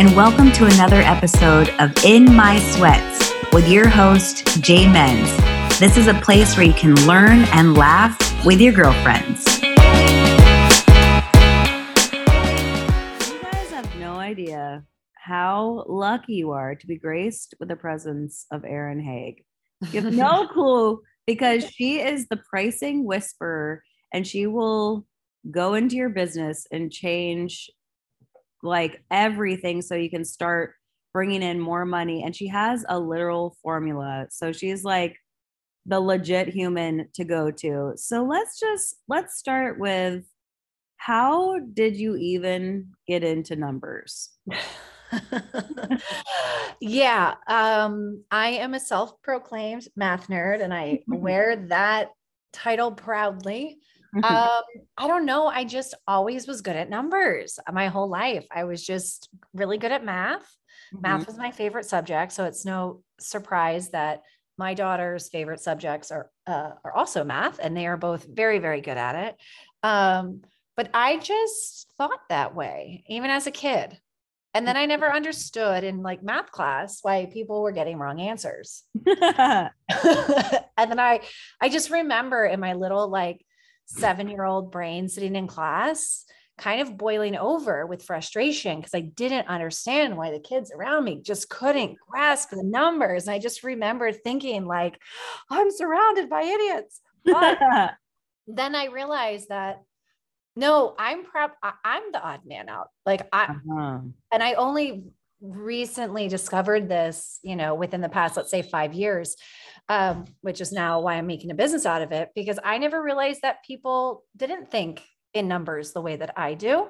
and welcome to another episode of In My Sweats with your host, Jay Menz. This is a place where you can learn and laugh with your girlfriends. You guys have no idea how lucky you are to be graced with the presence of Erin Haig. You have no clue, because she is the pricing whisperer, and she will go into your business and change like everything so you can start bringing in more money. And she has a literal formula. So she's like the legit human to go to. So let's start with, how did you even get into numbers? Yeah. I am a self-proclaimed math nerd, and I wear that title proudly. I don't know. I just always was good at numbers my whole life. I was just really good at math. Mm-hmm. Math was my favorite subject. So it's no surprise that my daughter's favorite subjects are also math, and they are both very, very good at it. But I just thought that way, even as a kid. And then I never understood in like math class why people were getting wrong answers. And then I just remember in my little like 7-year-old brain sitting in class, kind of boiling over with frustration because I didn't understand why the kids around me just couldn't grasp the numbers. And I just remember thinking like, I'm surrounded by idiots. But then I realized that no, I'm the odd man out. Like and I only recently discovered this, you know, within the past, let's say 5 years, which is now why I'm making a business out of it, because I never realized that people didn't think in numbers the way that I do.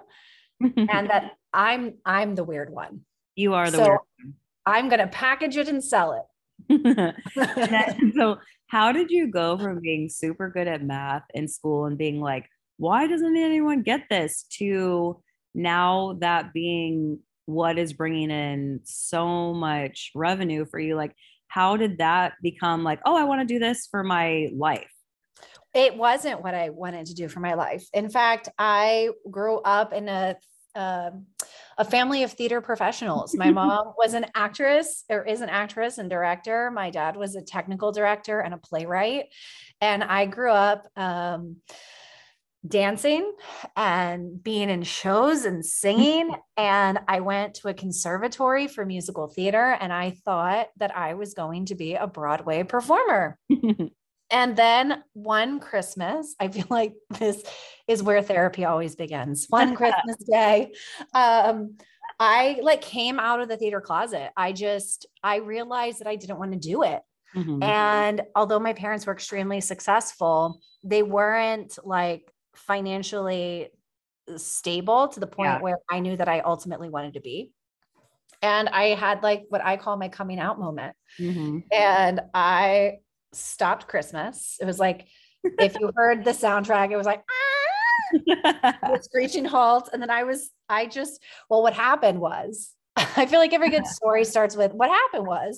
And that I'm the weird one. You are the weird one. I'm going to package it and sell it. So how did you go from being super good at math in school and being like, why doesn't anyone get this, to now that being what is bringing in so much revenue for you? Like, how did that become like, oh, I want to do this for my life? It wasn't what I wanted to do for my life. In fact, I grew up in a family of theater professionals. My mom was an actress, or is an actress and director. My dad was a technical director and a playwright. And I grew up, dancing and being in shows and singing. And I went to a conservatory for musical theater, and I thought that I was going to be a Broadway performer. And then one Christmas, I feel like this is where therapy always begins. One Christmas day, I like came out of the theater closet. I realized that I didn't want to do it. Mm-hmm. And although my parents were extremely successful, they weren't like financially stable to the point where I knew that I ultimately wanted to be. And I had like what I call my coming out moment. Mm-hmm. And I stopped Christmas. It was like, if you heard the soundtrack, it was like, the screeching halt. And then what happened was, I feel like every good story starts with what happened was,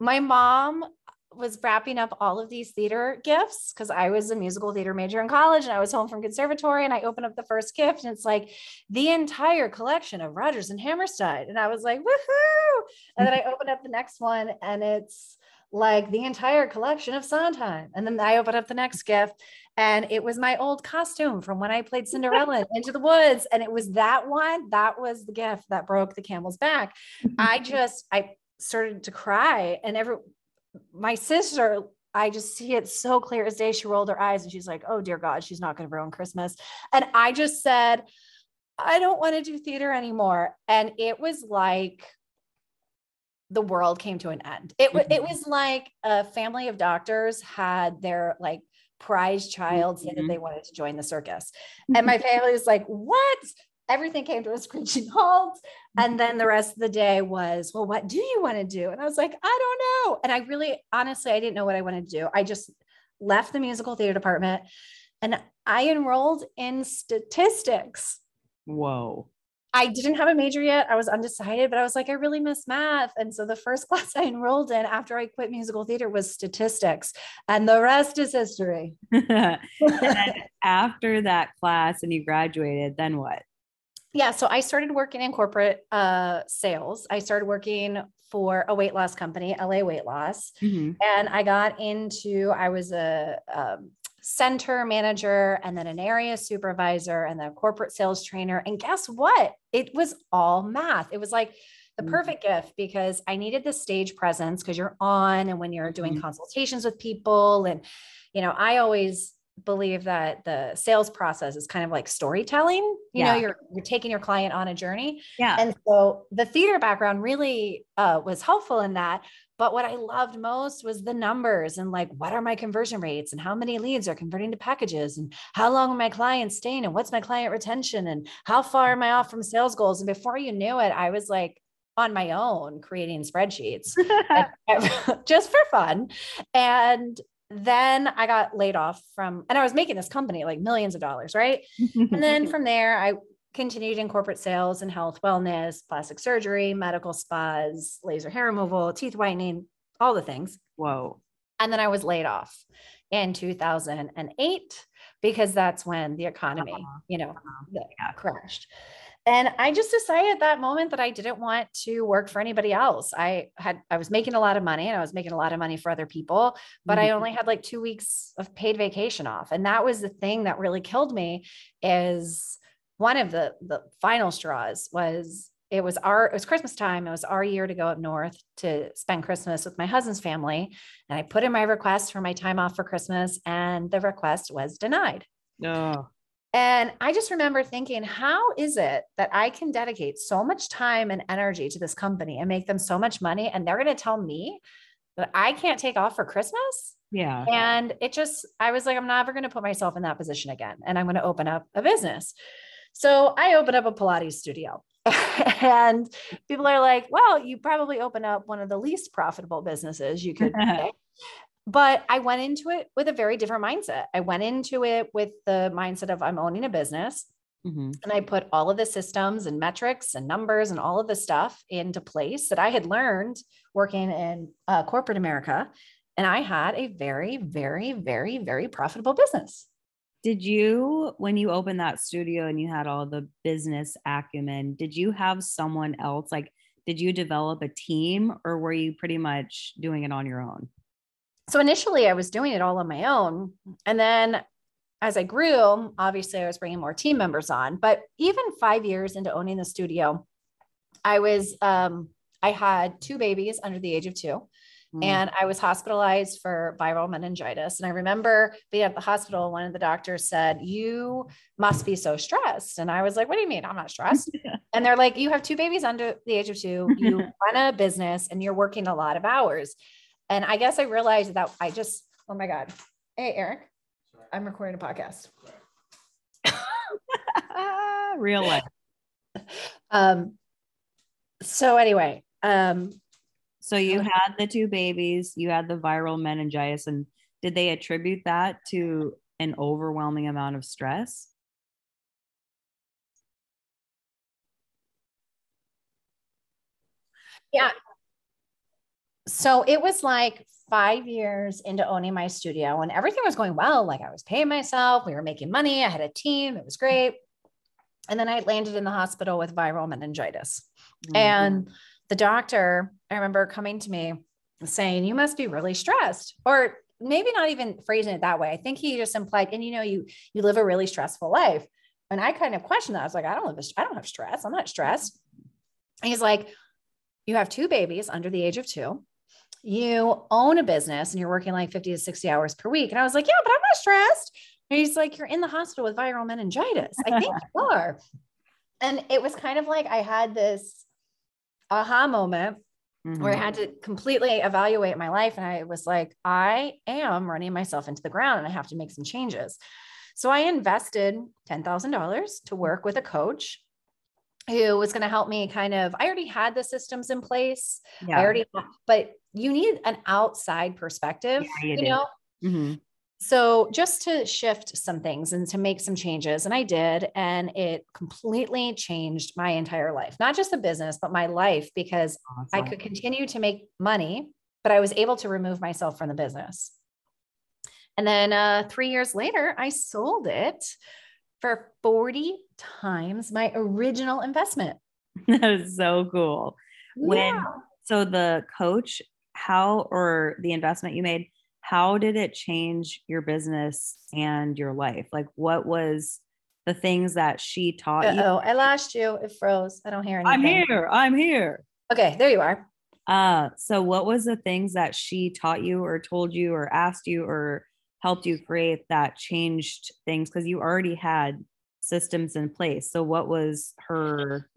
my mom was wrapping up all of these theater gifts, because I was a musical theater major in college, and I was home from conservatory, and I opened up the first gift, and it's like the entire collection of Rodgers and Hammerstein. And I was like, woohoo. And then I opened up the next one, and it's like the entire collection of Sondheim. And then I opened up the next gift, and it was my old costume from when I played Cinderella in Into the Woods. And it was that one. That was the gift that broke the camel's back. I started to cry, and my sister, I just see it so clear as day. She rolled her eyes and she's like, oh dear God, she's not going to ruin Christmas. And I just said, I don't want to do theater anymore. And it was like the world came to an end. It was like a family of doctors had their like prized child say that they wanted to join the circus. And my family was like, what? Everything came to a screeching halt. And then the rest of the day was, well, what do you want to do? And I was like, I don't know. And I really, honestly, I didn't know what I wanted to do. I just left the musical theater department, and I enrolled in statistics. Whoa. I didn't have a major yet. I was undecided, but I was like, I really miss math. And so the first class I enrolled in after I quit musical theater was statistics, and the rest is history. And after that class and you graduated, then what? Yeah. So I started working in corporate sales. I started working for a weight loss company, LA Weight Loss. Mm-hmm. And I got into, I was a center manager and then an area supervisor and then a corporate sales trainer. And guess what? It was all math. It was like the perfect gift because I needed the stage presence because you're on and when you're doing consultations with people. And, you know, I always believe that the sales process is kind of like storytelling, you know, you're taking your client on a journey. Yeah. And so the theater background really was helpful in that. But what I loved most was the numbers and like, what are my conversion rates and how many leads are converting to packages and how long are my clients staying and what's my client retention and how far am I off from sales goals? And before you knew it, I was like on my own creating spreadsheets just for fun. And then I got laid off from, and I was making this company like millions of dollars. Right. And then from there, I continued in corporate sales and health, wellness, plastic surgery, medical spas, laser hair removal, teeth whitening, all the things. Whoa. And then I was laid off in 2008, because that's when the economy, crashed. And I just decided at that moment that I didn't want to work for anybody else. I was making a lot of money and I was making a lot of money for other people, but I only had like 2 weeks of paid vacation off. And that was the thing that really killed me. Is one of the final straws was it was Christmas time. It was our year to go up north to spend Christmas with my husband's family. And I put in my request for my time off for Christmas and the request was denied. No. And I just remember thinking, how is it that I can dedicate so much time and energy to this company and make them so much money? And they're going to tell me that I can't take off for Christmas. Yeah. And I was like, I'm never going to put myself in that position again. And I'm going to open up a business. So I opened up a Pilates studio and people are like, well, you probably open up one of the least profitable businesses you could make. But I went into it with a very different mindset. I went into it with the mindset of I'm owning a business. Mm-hmm. And I put all of the systems and metrics and numbers and all of the stuff into place that I had learned working in corporate America. And I had a very, very, very, very profitable business. Did you, when you opened that studio and you had all the business acumen, did you have someone else? Like, did you develop a team or were you pretty much doing it on your own? So initially I was doing it all on my own. And then as I grew, obviously I was bringing more team members on, but even 5 years into owning the studio, I had two babies under the age of two and I was hospitalized for viral meningitis. And I remember being at the hospital, one of the doctors said, you must be so stressed. And I was like, what do you mean? I'm not stressed. And they're like, you have two babies under the age of two, you run a business and you're working a lot of hours. And I guess I realized that I just, oh my God. Hey, Eric, I'm recording a podcast. Real life. So anyway, so you had the two babies, you had the viral meningitis, and did they attribute that to an overwhelming amount of stress? Yeah. So it was like 5 years into owning my studio and everything was going well. Like I was paying myself, we were making money. I had a team. It was great. And then I landed in the hospital with viral meningitis. Mm-hmm. And the doctor, I remember coming to me saying, you must be really stressed, or maybe not even phrasing it that way. I think he just implied, and you know, you live a really stressful life. And I kind of questioned that. I was like, I don't have stress. I'm not stressed. And he's like, you have two babies under the age of two. You own a business and you're working like 50 to 60 hours per week. And I was like, yeah, but I'm not stressed. And he's like, you're in the hospital with viral meningitis. I think you are. And it was kind of like, I had this aha moment where I had to completely evaluate my life. And I was like, I am running myself into the ground and I have to make some changes. So I invested $10,000 to work with a coach who was going to help me kind of, I already had the systems in place. Yeah. But you need an outside perspective, you know? Mm-hmm. So just to shift some things and to make some changes. And I did, and it completely changed my entire life, not just the business, but my life, because I could continue to make money, but I was able to remove myself from the business. And then 3 years later, I sold it for 40 times my original investment. That is so cool. Yeah. So the coach, or the investment you made, how did it change your business and your life? Like, what was the things that she taught you? Oh, I lost you. It froze. I don't hear anything. I'm here. Okay. There you are. So what was the things that she taught you or told you or asked you or helped you create that changed things? 'Cause you already had systems in place. So what was her,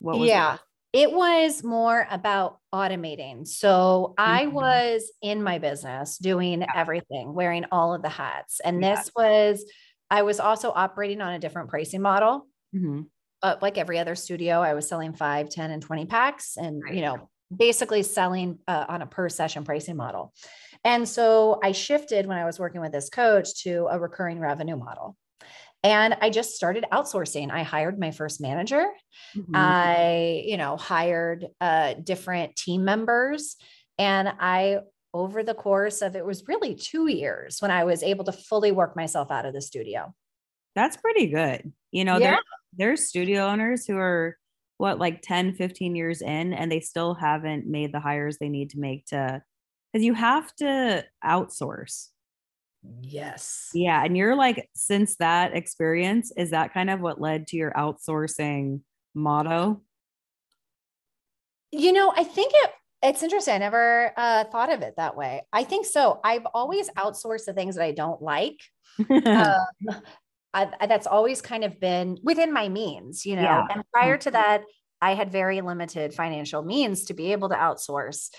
what was it? It was more about automating. So I was in my business doing everything, wearing all of the hats. And this I was also operating on a different pricing model. Mm-hmm. Like every other studio, I was selling 5, 10, and 20 packs and, basically selling on a per session pricing model. And so I shifted when I was working with this coach to a recurring revenue model. And I just started outsourcing. I hired my first manager. Mm-hmm. I, hired different team members. And over the course of, it was really 2 years when I was able to fully work myself out of the studio. That's pretty good. There's studio owners who are like 10, 15 years in, and they still haven't made the hires they need to make because you have to outsource. Yes. Yeah. And you're like, since that experience, is that kind of what led to your outsourcing motto? I think it's interesting. I never thought of it that way. I think so. I've always outsourced the things that I don't like. That's always kind of been within my means, and prior to that, I had very limited financial means to be able to outsource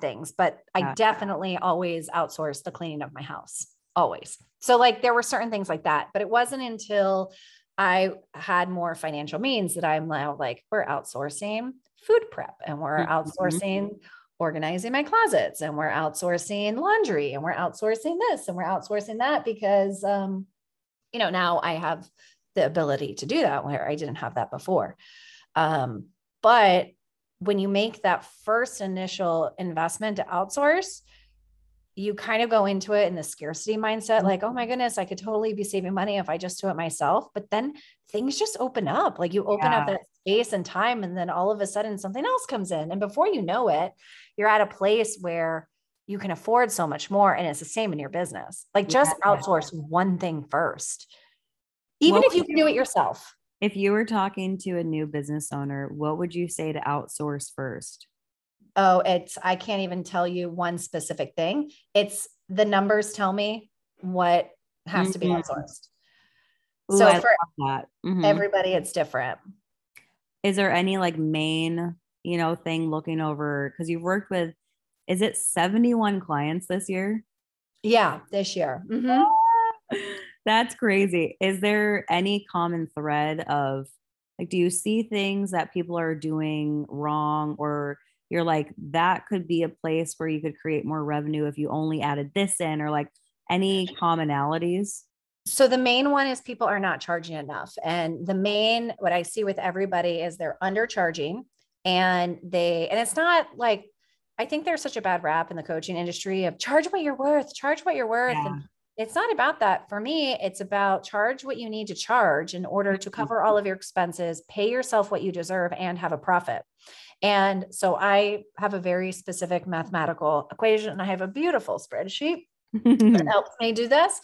things, but I definitely always outsourced the cleaning of my house, always. So there were certain things like that, but it wasn't until I had more financial means that I'm now we're outsourcing food prep and we're outsourcing organizing my closets and we're outsourcing laundry and we're outsourcing this and we're outsourcing that because, now I have the ability to do that where I didn't have that before. But when you make that first initial investment to outsource, you kind of go into it in the scarcity mindset, oh my goodness, I could totally be saving money if I just do it myself. But then things just open up, you open up that space and time, and then all of a sudden something else comes in. And before you know it, you're at a place where you can afford so much more. And it's the same in your business. Just outsource one thing first, even if you can do it yourself. If you were talking to a new business owner, what would you say to outsource first? Oh, I can't even tell you one specific thing. It's the numbers tell me what has to be outsourced. Ooh, so for everybody, it's different. Is there any main, thing looking over? 'Cause you've worked with, is it 71 clients this year? Yeah, this year. Mm-hmm. That's crazy. Is there any common thread of do you see things that people are doing wrong, or you're that could be a place where you could create more revenue if you only added this in, or any commonalities? So the main one is people are not charging enough. And what I see with everybody is they're undercharging, and it's not I think there's such a bad rap in the coaching industry of charge what you're worth. Yeah. And it's not about that. For me, it's about charge what you need to charge in order to cover all of your expenses, pay yourself what you deserve, and have a profit. And so I have a very specific mathematical equation, and I have a beautiful spreadsheet that helps me do this.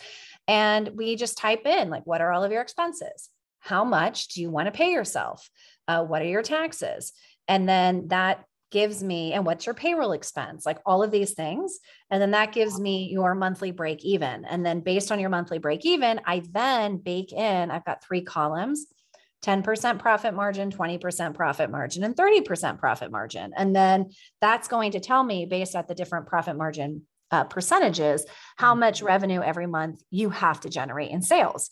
And we just type in what are all of your expenses? How much do you want to pay yourself? What are your taxes? And then that gives me, and what's your payroll expense, all of these things. And then that gives me your monthly break even. And then based on your monthly break even, I then bake in, I've got 3 columns, 10% profit margin, 20% profit margin, and 30% profit margin. And then that's going to tell me based at the different profit margin percentages, how much revenue every month you have to generate in sales.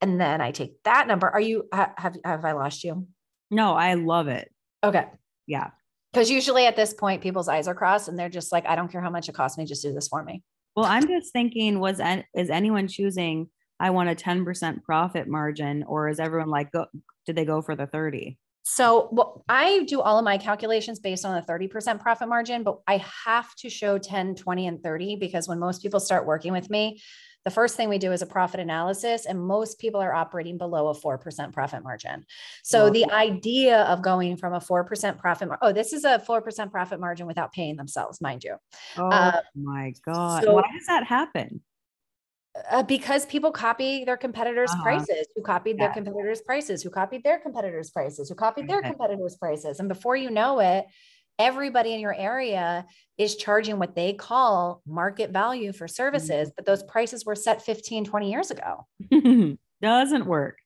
And then I take that number. Have I lost you? No, I love it. Okay. Yeah. Because usually at this point, people's eyes are crossed and they're just I don't care how much it costs me, just do this for me. Well, I'm just thinking, is anyone choosing, I want a 10% profit margin, or is everyone did they go for the 30? So I do all of my calculations based on the 30% profit margin, but I have to show 10, 20, and 30, because when most people start working with me, The first thing we do is a profit analysis, and most people are operating below a 4% profit margin. So the idea of going from a 4% profit, this is a 4% profit margin without paying themselves, mind you. Oh my God. So, why does that happen? Because people copy their competitors' prices, who copied their competitors' prices, who copied their competitors' prices, who copied their competitors' prices. And before you know it, everybody in your area is charging what they call market value for services, but those prices were set 15, 20 years ago. Doesn't work.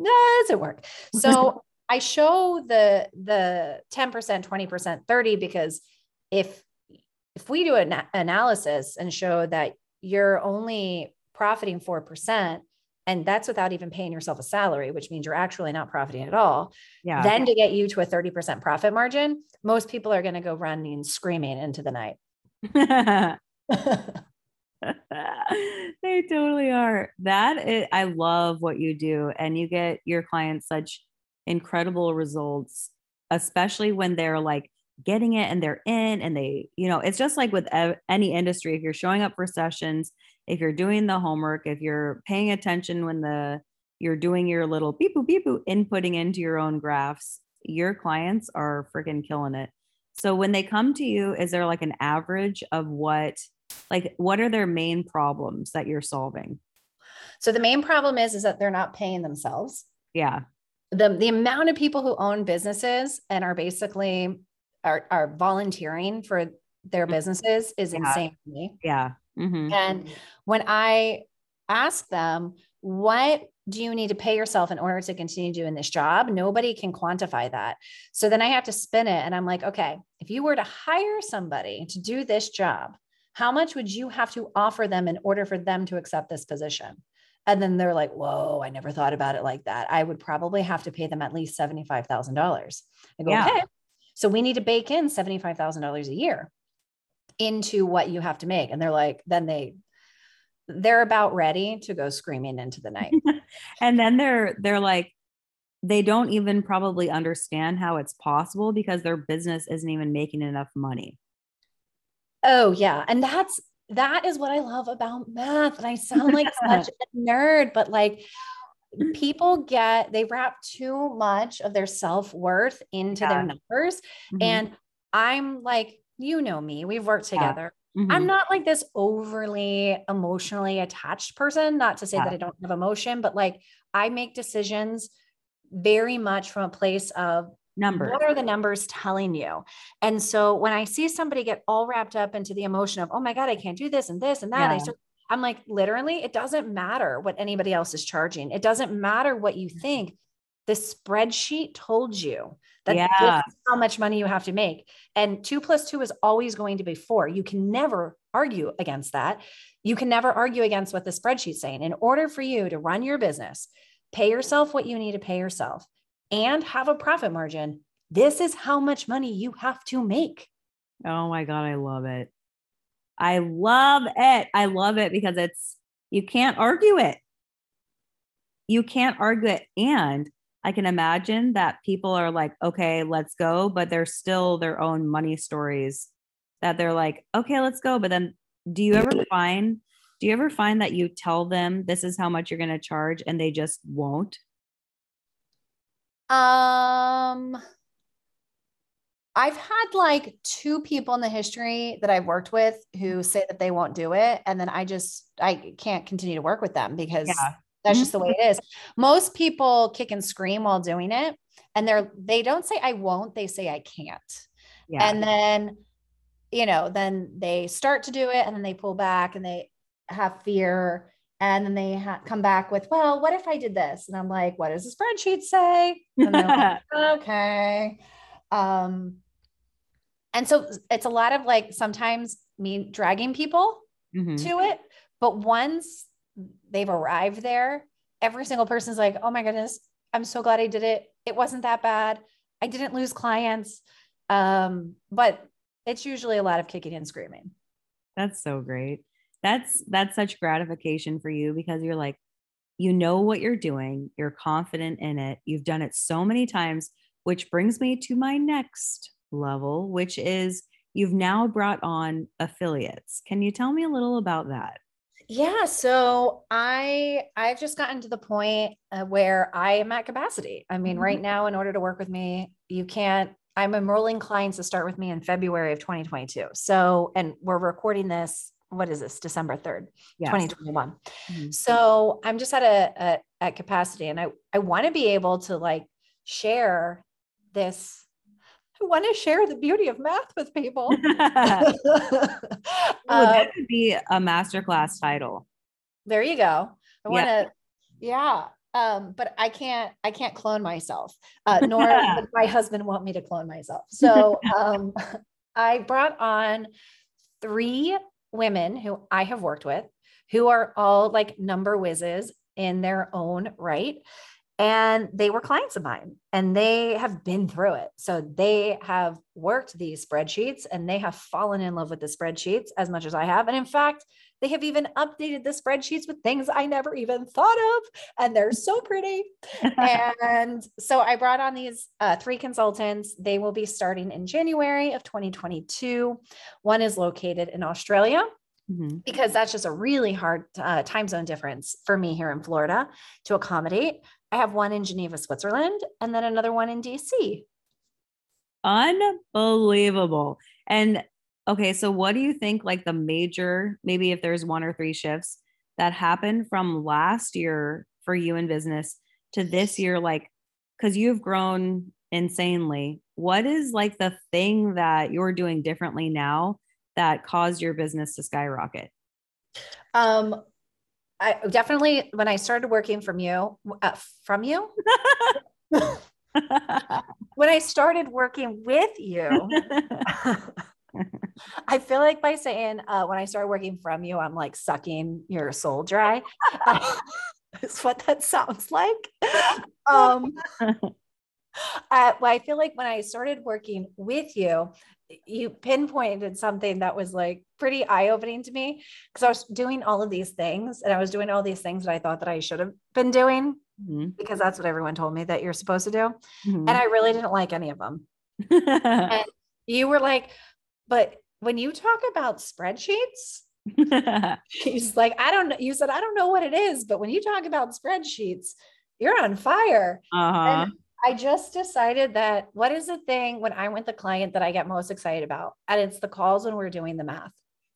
Doesn't work. So I show the 10%, 20%, 30%, because if we do an analysis and show that you're only profiting 4%, and that's without even paying yourself a salary, which means you're actually not profiting at all. Yeah. Then to get you to a 30% profit margin, most people are going to go running screaming into the night. They totally are. I love what you do. And you get your clients such incredible results, especially when they're like getting it and they're in, and they, you know, it's just like with any industry, if you're showing up for sessions, if you're doing the homework, if you're paying attention when you're doing your little beep boop, inputting into your own graphs, your clients are freaking killing it. So when they come to you, is there like an average of what are their main problems that you're solving? So the main problem is that they're not paying themselves. Yeah. The amount of people who own businesses and are basically are volunteering for their businesses is insane to me. Yeah. Mm-hmm. And when I ask them, what do you need to pay yourself in order to continue doing this job? Nobody can quantify that. So then I have to spin it. And I'm like, okay, if you were to hire somebody to do this job, how much would you have to offer them in order for them to accept this position? And then they're like, whoa, I never thought about it like that. I would probably have to pay them at least $75,000. I go, okay, so we need to bake in $75,000 a year into what you have to make. And they're like, then they're about ready to go screaming into the night. And then they're like, they don't even probably understand how it's possible because their business isn't even making enough money. Oh yeah. And that is what I love about math. And I sound like such a nerd, but like people they wrap too much of their self-worth into their numbers. Mm-hmm. And I'm like, you know me, we've worked together. Yeah. Mm-hmm. I'm not like this overly emotionally attached person, not to say that I don't have emotion, but like I make decisions very much from a place of numbers. What are the numbers telling you? And so when I see somebody get all wrapped up into the emotion of, oh my God, I can't do this and this and that. Yeah. I'm like, literally, it doesn't matter what anybody else is charging. It doesn't matter what you think. The spreadsheet told you that this is how much money you have to make. And 2 plus 2 is always going to be 4. You can never argue against that. You can never argue against what the spreadsheet's saying. In order for you to run your business, pay yourself what you need to pay yourself and have a profit margin, this is how much money you have to make. Oh my God. I love it. I love it. I love it because you can't argue it. You can't argue it. And I can imagine that people are like, okay, let's go, but they're still their own money stories that they're like, okay, let's go. But then do you ever find that you tell them this is how much you're going to charge and they just won't? I've had like 2 people in the history that I've worked with who say that they won't do it. And then I can't continue to work with them because that's just the way it is. Most people kick and scream while doing it. And they don't say I won't, they say I can't. Yeah. And then, you know, then they start to do it and then they pull back and they have fear. And then they come back with, well, what if I did this? And I'm like, what does the spreadsheet say? And they're like, okay. And so it's a lot of like, sometimes me dragging people to it, but once they've arrived there, every single person's like, oh my goodness, I'm so glad I did it. It wasn't that bad. I didn't lose clients. But it's usually a lot of kicking and screaming. That's so great. That's such gratification for you because you're like, you know what you're doing. You're confident in it. You've done it so many times, which brings me to my next level, which is you've now brought on affiliates. Can you tell me a little about that? Yeah. So I've just gotten to the point where I am at capacity. I mean, right now, in order to work with me, you can't, I'm enrolling clients to start with me in February of 2022. So, and we're recording this, what is this? December 3rd, yes. 2021. Mm-hmm. So I'm just at at capacity, and I want to be able to like share this. I want to share the beauty of math with people. That would be a masterclass title. There you go. I want to, yeah. But I can't clone myself, nor would my husband want me to clone myself. So, I brought on 3 women who I have worked with, who are all like number whizzes in their own right. And they were clients of mine, and they have been through it. So they have worked these spreadsheets, and they have fallen in love with the spreadsheets as much as I have. And in fact, they have even updated the spreadsheets with things I never even thought of. And they're so pretty. And so I brought on these 3 consultants. They will be starting in January of 2022. One is located in Australia. Mm-hmm. Because that's just a really hard time zone difference for me here in Florida to accommodate. I have one in Geneva, Switzerland, and then another one in DC. Unbelievable. And okay, so what do you think, like the major, maybe if there's 1 or 3 shifts that happened from last year for you in business to this year, like, because you've grown insanely, what is like the thing that you're doing differently now that caused your business to skyrocket? I definitely, when I started working from you, when I started working with you, I feel like by saying, when I started working from you, I'm like sucking your soul dry. That's what that sounds like. Well, I feel like when I started working with you, you pinpointed something that was like pretty eye-opening to me, because I was doing all of these things, and I was doing all these things that I thought that I should have been doing, mm-hmm. because that's what everyone told me that you're supposed to do. Mm-hmm. And I really didn't like any of them. And you were like, but when you talk about spreadsheets, she's like, I don't know. You said, I don't know what it is, but when you talk about spreadsheets, you're on fire. Uh-huh. And I just decided that what is the thing when I'm with the client that I get most excited about? And it's the calls when we're doing the math,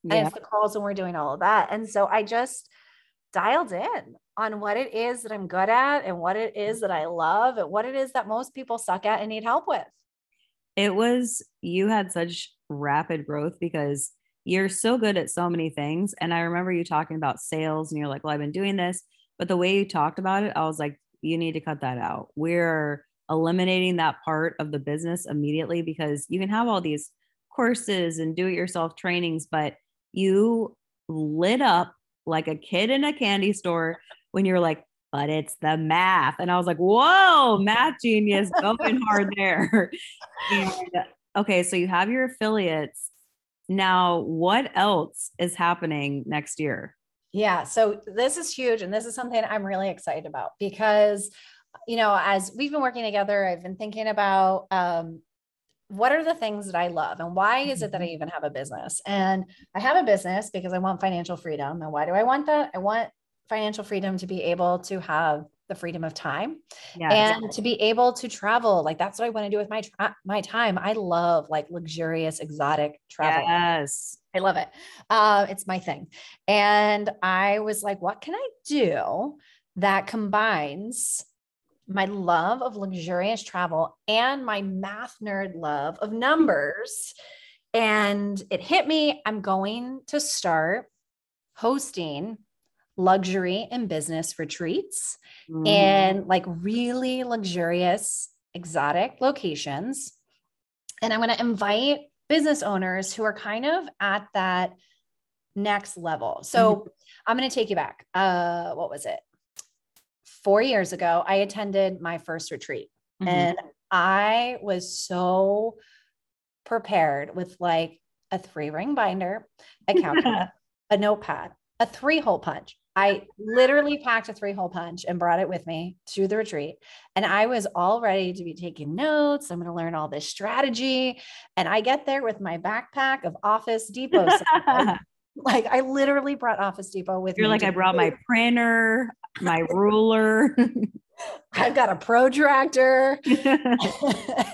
and it's the calls when we're doing all of that. And so I just dialed in on what it is that I'm good at, and what it is that I love, and what it is that most people suck at and need help with. It was, you had such rapid growth because you're so good at so many things. And I remember you talking about sales, and you're like, well, I've been doing this, but the way you talked about it, I was like, you need to cut that out. We're eliminating that part of the business immediately, because you can have all these courses and do-it-yourself trainings, but you lit up like a kid in a candy store when you're like, but it's the math. And I was like, whoa, math genius, going hard there. And, okay. So you have your affiliates. Now, what else is happening next year? Yeah. So this is huge. And this is something I'm really excited about, because you know, as we've been working together, I've been thinking about, what are the things that I love, and why is it that I even have a business? And I have a business because I want financial freedom. And why do I want that? I want financial freedom to be able to have the freedom of time, and to be able to travel. Like, that's what I want to do with my time. I love like luxurious, exotic travel. Yes. I love it. It's my thing. And I was like, what can I do that combines my love of luxurious travel and my math nerd love of numbers? And it hit me. I'm going to start hosting luxury and business retreats in like really luxurious, exotic locations. And I'm going to invite business owners who are kind of at that next level. So I'm going to take you back. What was it? 4 years ago, I attended my first retreat, and I was so prepared with like a 3-ring binder, a calculator, a notepad, a 3-hole punch. I literally packed a 3-hole punch and brought it with me to the retreat. And I was all ready to be taking notes. I'm going to learn all this strategy. And I get there with my backpack of Office Depot Like I literally brought Office Depot with me. You're like, I brought my printer, my ruler. I've got a protractor.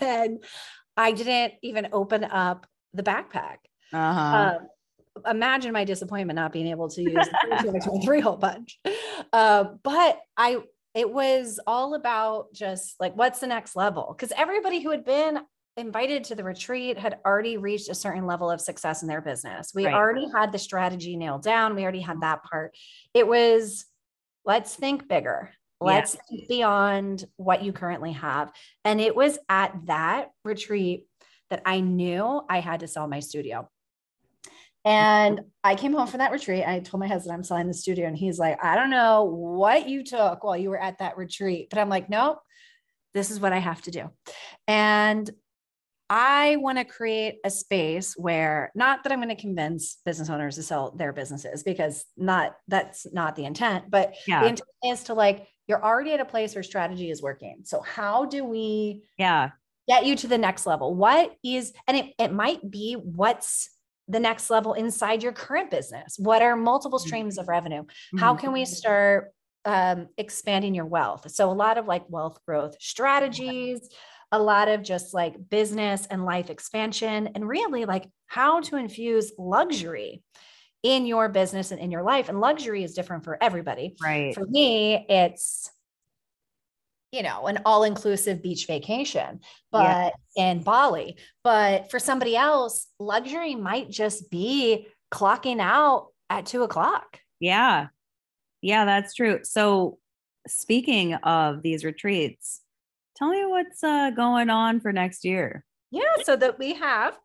And I didn't even open up the backpack. Uh-huh. Imagine my disappointment not being able to use the 3-hole punch. It was all about just like, what's the next level? Because everybody who had been invited to the retreat had already reached a certain level of success in their business. We already had the strategy nailed down. We already had that part. It was, let's think bigger. Let's think beyond what you currently have. And it was at that retreat that I knew I had to sell my studio. And I came home from that retreat. I told my husband, I'm selling the studio. And he's like, I don't know what you took while you were at that retreat, but I'm like, nope, this is what I have to do. And I want to create a space where, not that I'm going to convince business owners to sell their businesses, because that's not the intent, but the intent is to like, you're already at a place where strategy is working. So how do we get you to the next level? It might be what's the next level inside your current business. What are multiple streams of revenue? Mm-hmm. How can we start expanding your wealth? So a lot of like wealth growth strategies, a lot of just like business and life expansion, and really like how to infuse luxury in your business and in your life. And luxury is different for everybody. Right. For me, it's, an all-inclusive beach vacation, but in Bali. But for somebody else, luxury might just be clocking out at 2:00. Yeah. Yeah, that's true. So speaking of these retreats, tell me what's going on for next year. Yeah. So that we have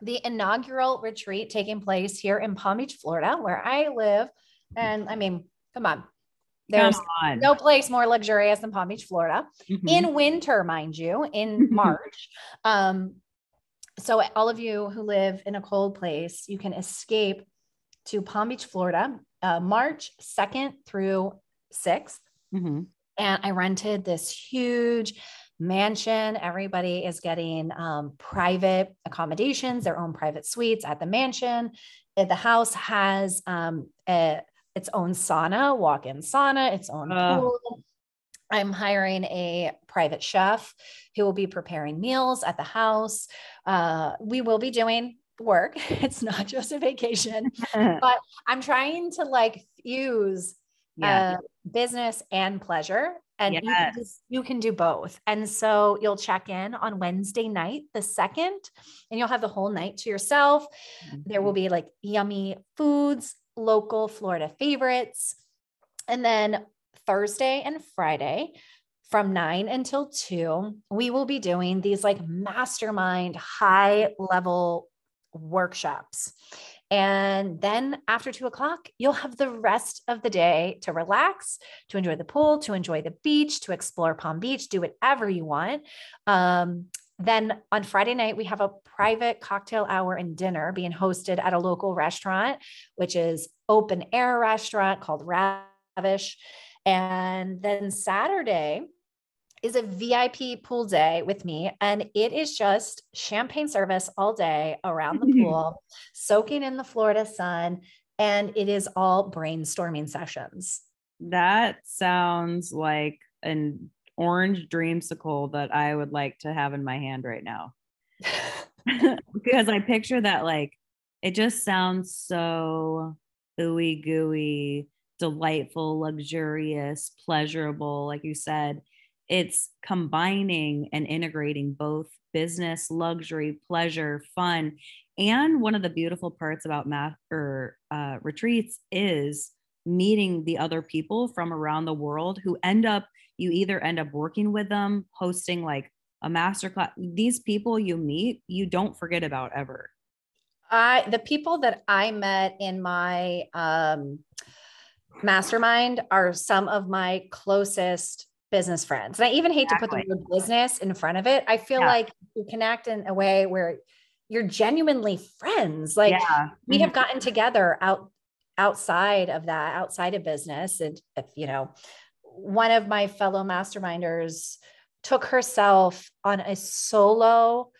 the inaugural retreat taking place here in Palm Beach, Florida, where I live. And I mean, come on. There's no place more luxurious than Palm Beach, Florida, in winter, mind you, in March. So all of you who live in a cold place, you can escape to Palm Beach, Florida, March 2nd through 6th. Mm-hmm. And I rented this huge mansion. Everybody is getting private accommodations, their own private suites at the mansion. The house has its own sauna, walk-in sauna, its own pool. I'm hiring a private chef who will be preparing meals at the house. We will be doing work. It's not just a vacation, but I'm trying to like fuse business and pleasure. And you can do both. And so you'll check in on Wednesday night, the 2nd, and you'll have the whole night to yourself. Mm-hmm. There will be like yummy foods, local Florida favorites. And then Thursday and Friday from 9 until 2, we will be doing these like mastermind high level workshops. And then after 2:00, you'll have the rest of the day to relax, to enjoy the pool, to enjoy the beach, to explore Palm Beach, do whatever you want. Then on Friday night, we have a private cocktail hour and dinner being hosted at a local restaurant, which is open air restaurant called Ravish. And then Saturday is a VIP pool day with me. And it is just champagne service all day around the pool, soaking in the Florida sun. And it is all brainstorming sessions. That sounds like an orange dreamsicle that I would like to have in my hand right now. Because I picture that, like, it just sounds so ooey gooey, delightful, luxurious, pleasurable. Like you said, it's combining and integrating both business, luxury, pleasure, fun. And one of the beautiful parts about retreats is meeting the other people from around the world who you either end up working with them, hosting like a masterclass. These people you meet, you don't forget about ever. The people that I met in my mastermind are some of my closest business friends. And I even hate to put the word business in front of it. I feel like you connect in a way where you're genuinely friends. Like we have gotten together outside of business. And if, one of my fellow masterminders took herself on a solo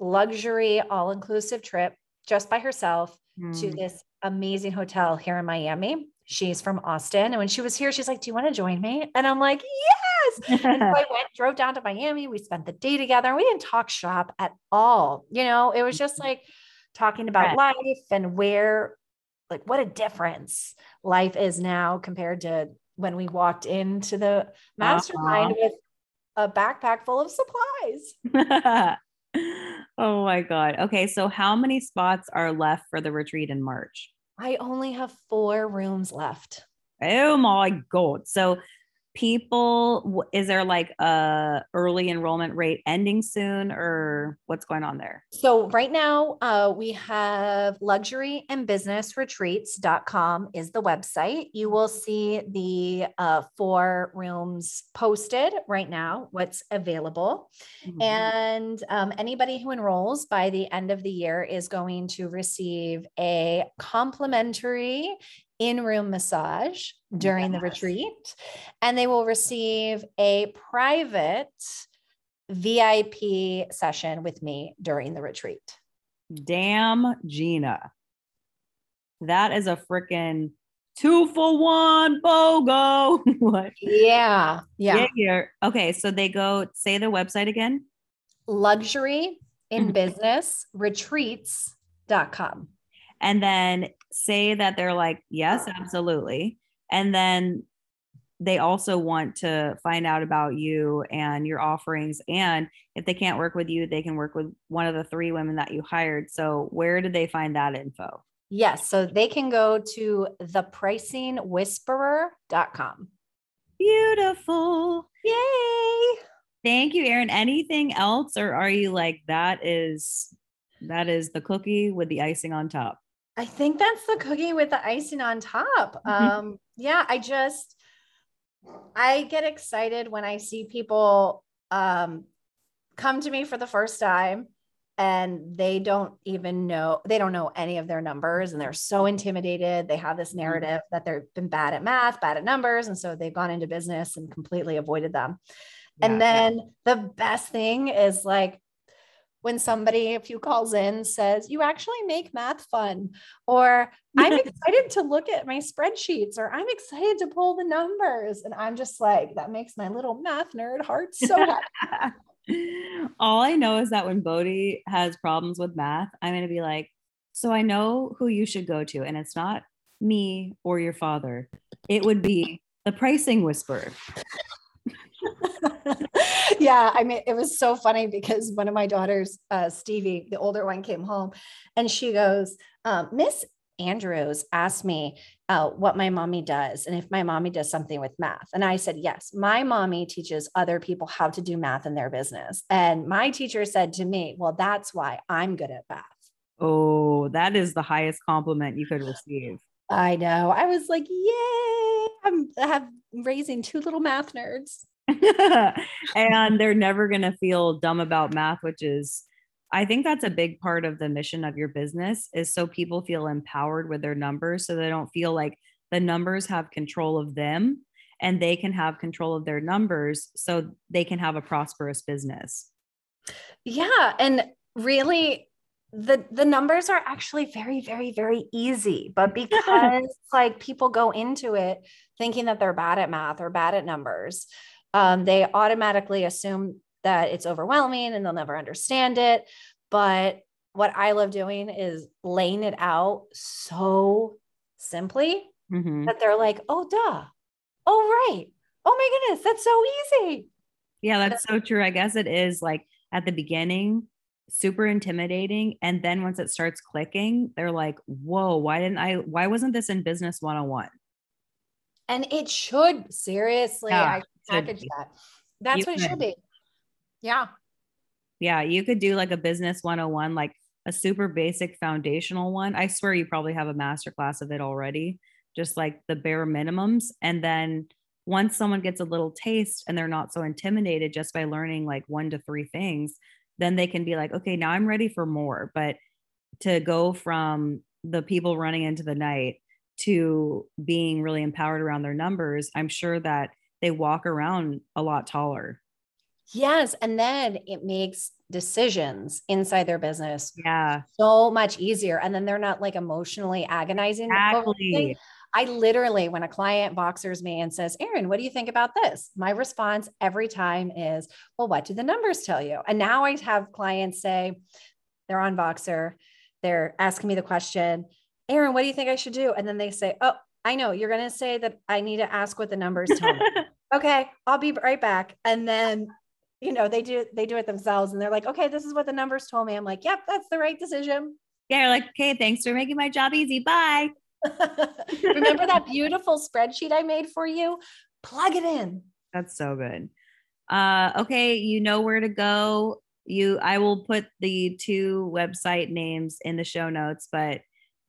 luxury all-inclusive trip just by herself to this amazing hotel here in Miami. She's from Austin. And when she was here, she's like, do you want to join me? And I'm like, yes. And so I went, drove down to Miami. We spent the day together. We didn't talk shop at all. You know, it was just like talking about life and where, like, what a difference life is now compared to when we walked into the mastermind with a backpack full of supplies. Oh my God. Okay. So how many spots are left for the retreat in March? I only have 4 rooms left. Oh my God. So people, is there like a early enrollment rate ending soon or what's going on there? So right now we have luxuryandbusinessretreats.com is the website. You will see the 4 rooms posted right now, what's available. Mm-hmm. And anybody who enrolls by the end of the year is going to receive a complimentary in-room massage during the retreat, and they will receive a private VIP session with me during the retreat. Damn, Gina. That is a freaking 2-for-1 BOGO. What? Yeah. Okay. So they go, say the website again. luxuryinbusinessretreats.com. And then say that they're like, yes, absolutely. And then they also want to find out about you and your offerings. And if they can't work with you, they can work with one of the 3 women that you hired. So where do they find that info? Yes. So they can go to thepricingwhisperer.com. Beautiful. Yay. Thank you, Erin. Anything else? Or are you like, that is the cookie with the icing on top? I think that's the cookie with the icing on top. Yeah, I get excited when I see people come to me for the first time and they don't know any of their numbers and they're so intimidated. They have this narrative that they've been bad at math, bad at numbers. And so they've gone into business and completely avoided them. Yeah, and then the best thing is like, when somebody a few calls in says, you actually make math fun, or I'm excited to look at my spreadsheets, or I'm excited to pull the numbers. And I'm just like, that makes my little math nerd heart so happy. All I know is that when Bodhi has problems with math, I'm going to be like, so I know who you should go to. And it's not me or your father. It would be the pricing whisperer. Yeah. I mean, it was so funny because one of my daughters, Stevie, the older one, came home and she goes, Miss Andrews asked me what my mommy does and if my mommy does something with math. And I said, yes, my mommy teaches other people how to do math in their business. And my teacher said to me, well, that's why I'm good at math. Oh, that is the highest compliment you could receive. I know. I was like, yay, I'm raising 2 little math nerds. And they're never going to feel dumb about math, which is, I think that's a big part of the mission of your business, is so people feel empowered with their numbers. So they don't feel like the numbers have control of them and they can have control of their numbers so they can have a prosperous business. Yeah. And really the numbers are actually very, very, very easy, but because like people go into it thinking that they're bad at math or bad at numbers. They automatically assume that it's overwhelming and they'll never understand it. But what I love doing is laying it out so simply that they're like, oh, duh. Oh, right. Oh my goodness. That's so easy. Yeah, that's so true. I guess it is like at the beginning, super intimidating. And then once it starts clicking, they're like, whoa, why wasn't this in business 101? And it should, seriously. Yeah. I package that. That's what it should be. Yeah. Yeah. You could do like a business 101, like a super basic foundational one. I swear you probably have a masterclass of it already, just like the bare minimums. And then once someone gets a little taste and they're not so intimidated just by learning like 1 to 3 things, then they can be like, okay, now I'm ready for more. But to go from the people running into the night to being really empowered around their numbers, I'm sure that they walk around a lot taller. Yes. And then it makes decisions inside their business so much easier. And then they're not like emotionally agonizing. Exactly. I literally, when a client boxers me and says, Erin, what do you think about this? My response every time is, well, what do the numbers tell you? And now I have clients say they're on Boxer. They're asking me the question, Erin, what do you think I should do? And then they say, oh, I know you're going to say that I need to ask what the numbers tell me. Okay, I'll be right back. And then, you know, they do it themselves and they're like, okay, this is what the numbers told me. I'm like, yep, that's the right decision. Yeah. You're like, okay, thanks for making my job easy. Bye. Remember that beautiful spreadsheet I made for you? Plug it in. That's so good. Okay. You know where to go. I will put the two website names in the show notes, but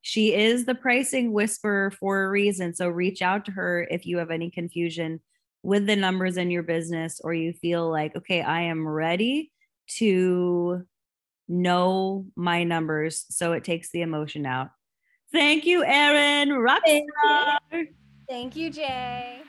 she is the pricing whisperer for a reason. So reach out to her if you have any confusion with the numbers in your business, or you feel like, okay, I am ready to know my numbers. So it takes the emotion out. Thank you, Erin. Rockstar. Thank you, Jay.